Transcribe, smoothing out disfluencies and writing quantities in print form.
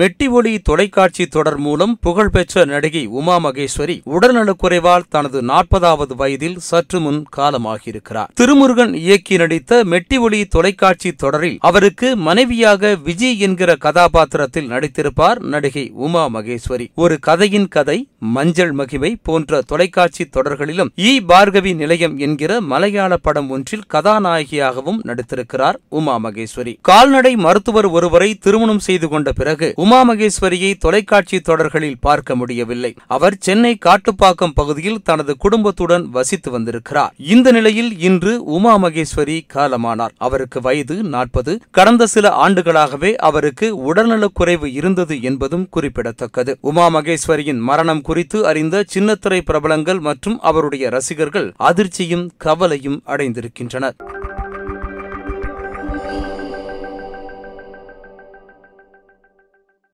மெட்டி ஒலி தொலைக்காட்சி தொடர் மூலம் புகழ்பெற்ற நடிகை உமா மகேஸ்வரி உடல்நலக்குறைவால் தனது 40வது வயதில் சற்று முன் காலமாகியிருக்கிறார். திருமுருகன் இயக்கி நடித்த மெட்டி ஒலி தொலைக்காட்சி தொடரில் அவருக்கு மனைவியாக விஜய் என்கிற கதாபாத்திரத்தில் நடித்திருப்பார் நடிகை உமா மகேஸ்வரி. ஒரு கதையின் கதை, மஞ்சள் மகிமை போன்ற தொலைக்காட்சி தொடர்களிலும் பார்கவி நிலையம் என்கிற மலையாள படம் ஒன்றில் கதாநாயகியாகவும் நடித்திருக்கிறார் உமா மகேஸ்வரி. கால்நடை மருத்துவர் ஒருவரை திருமணம் செய்து கொண்ட பிறகு உமா மகேஸ்வரியை தொலைக்காட்சி தொடர்களில் பார்க்க முடியவில்லை. அவர் சென்னை காட்டுப்பாக்கம் பகுதியில் தனது குடும்பத்துடன் வசித்து வந்திருக்கிறார். இந்த நிலையில் இன்று உமா மகேஸ்வரி காலமானார். அவருக்கு வயது 40. கடந்த சில ஆண்டுகளாகவே அவருக்கு உடல்நலக்குறைவு இருந்தது என்பதும் குறிப்பிடத்தக்கது. உமா மகேஸ்வரியின் மரணம் குறித்து அறிந்த சின்னத்திரை பிரபலங்கள் மற்றும் அவருடைய ரசிகர்கள் அதிர்ச்சியும் கவலையும் அடைந்திருக்கின்றனர்.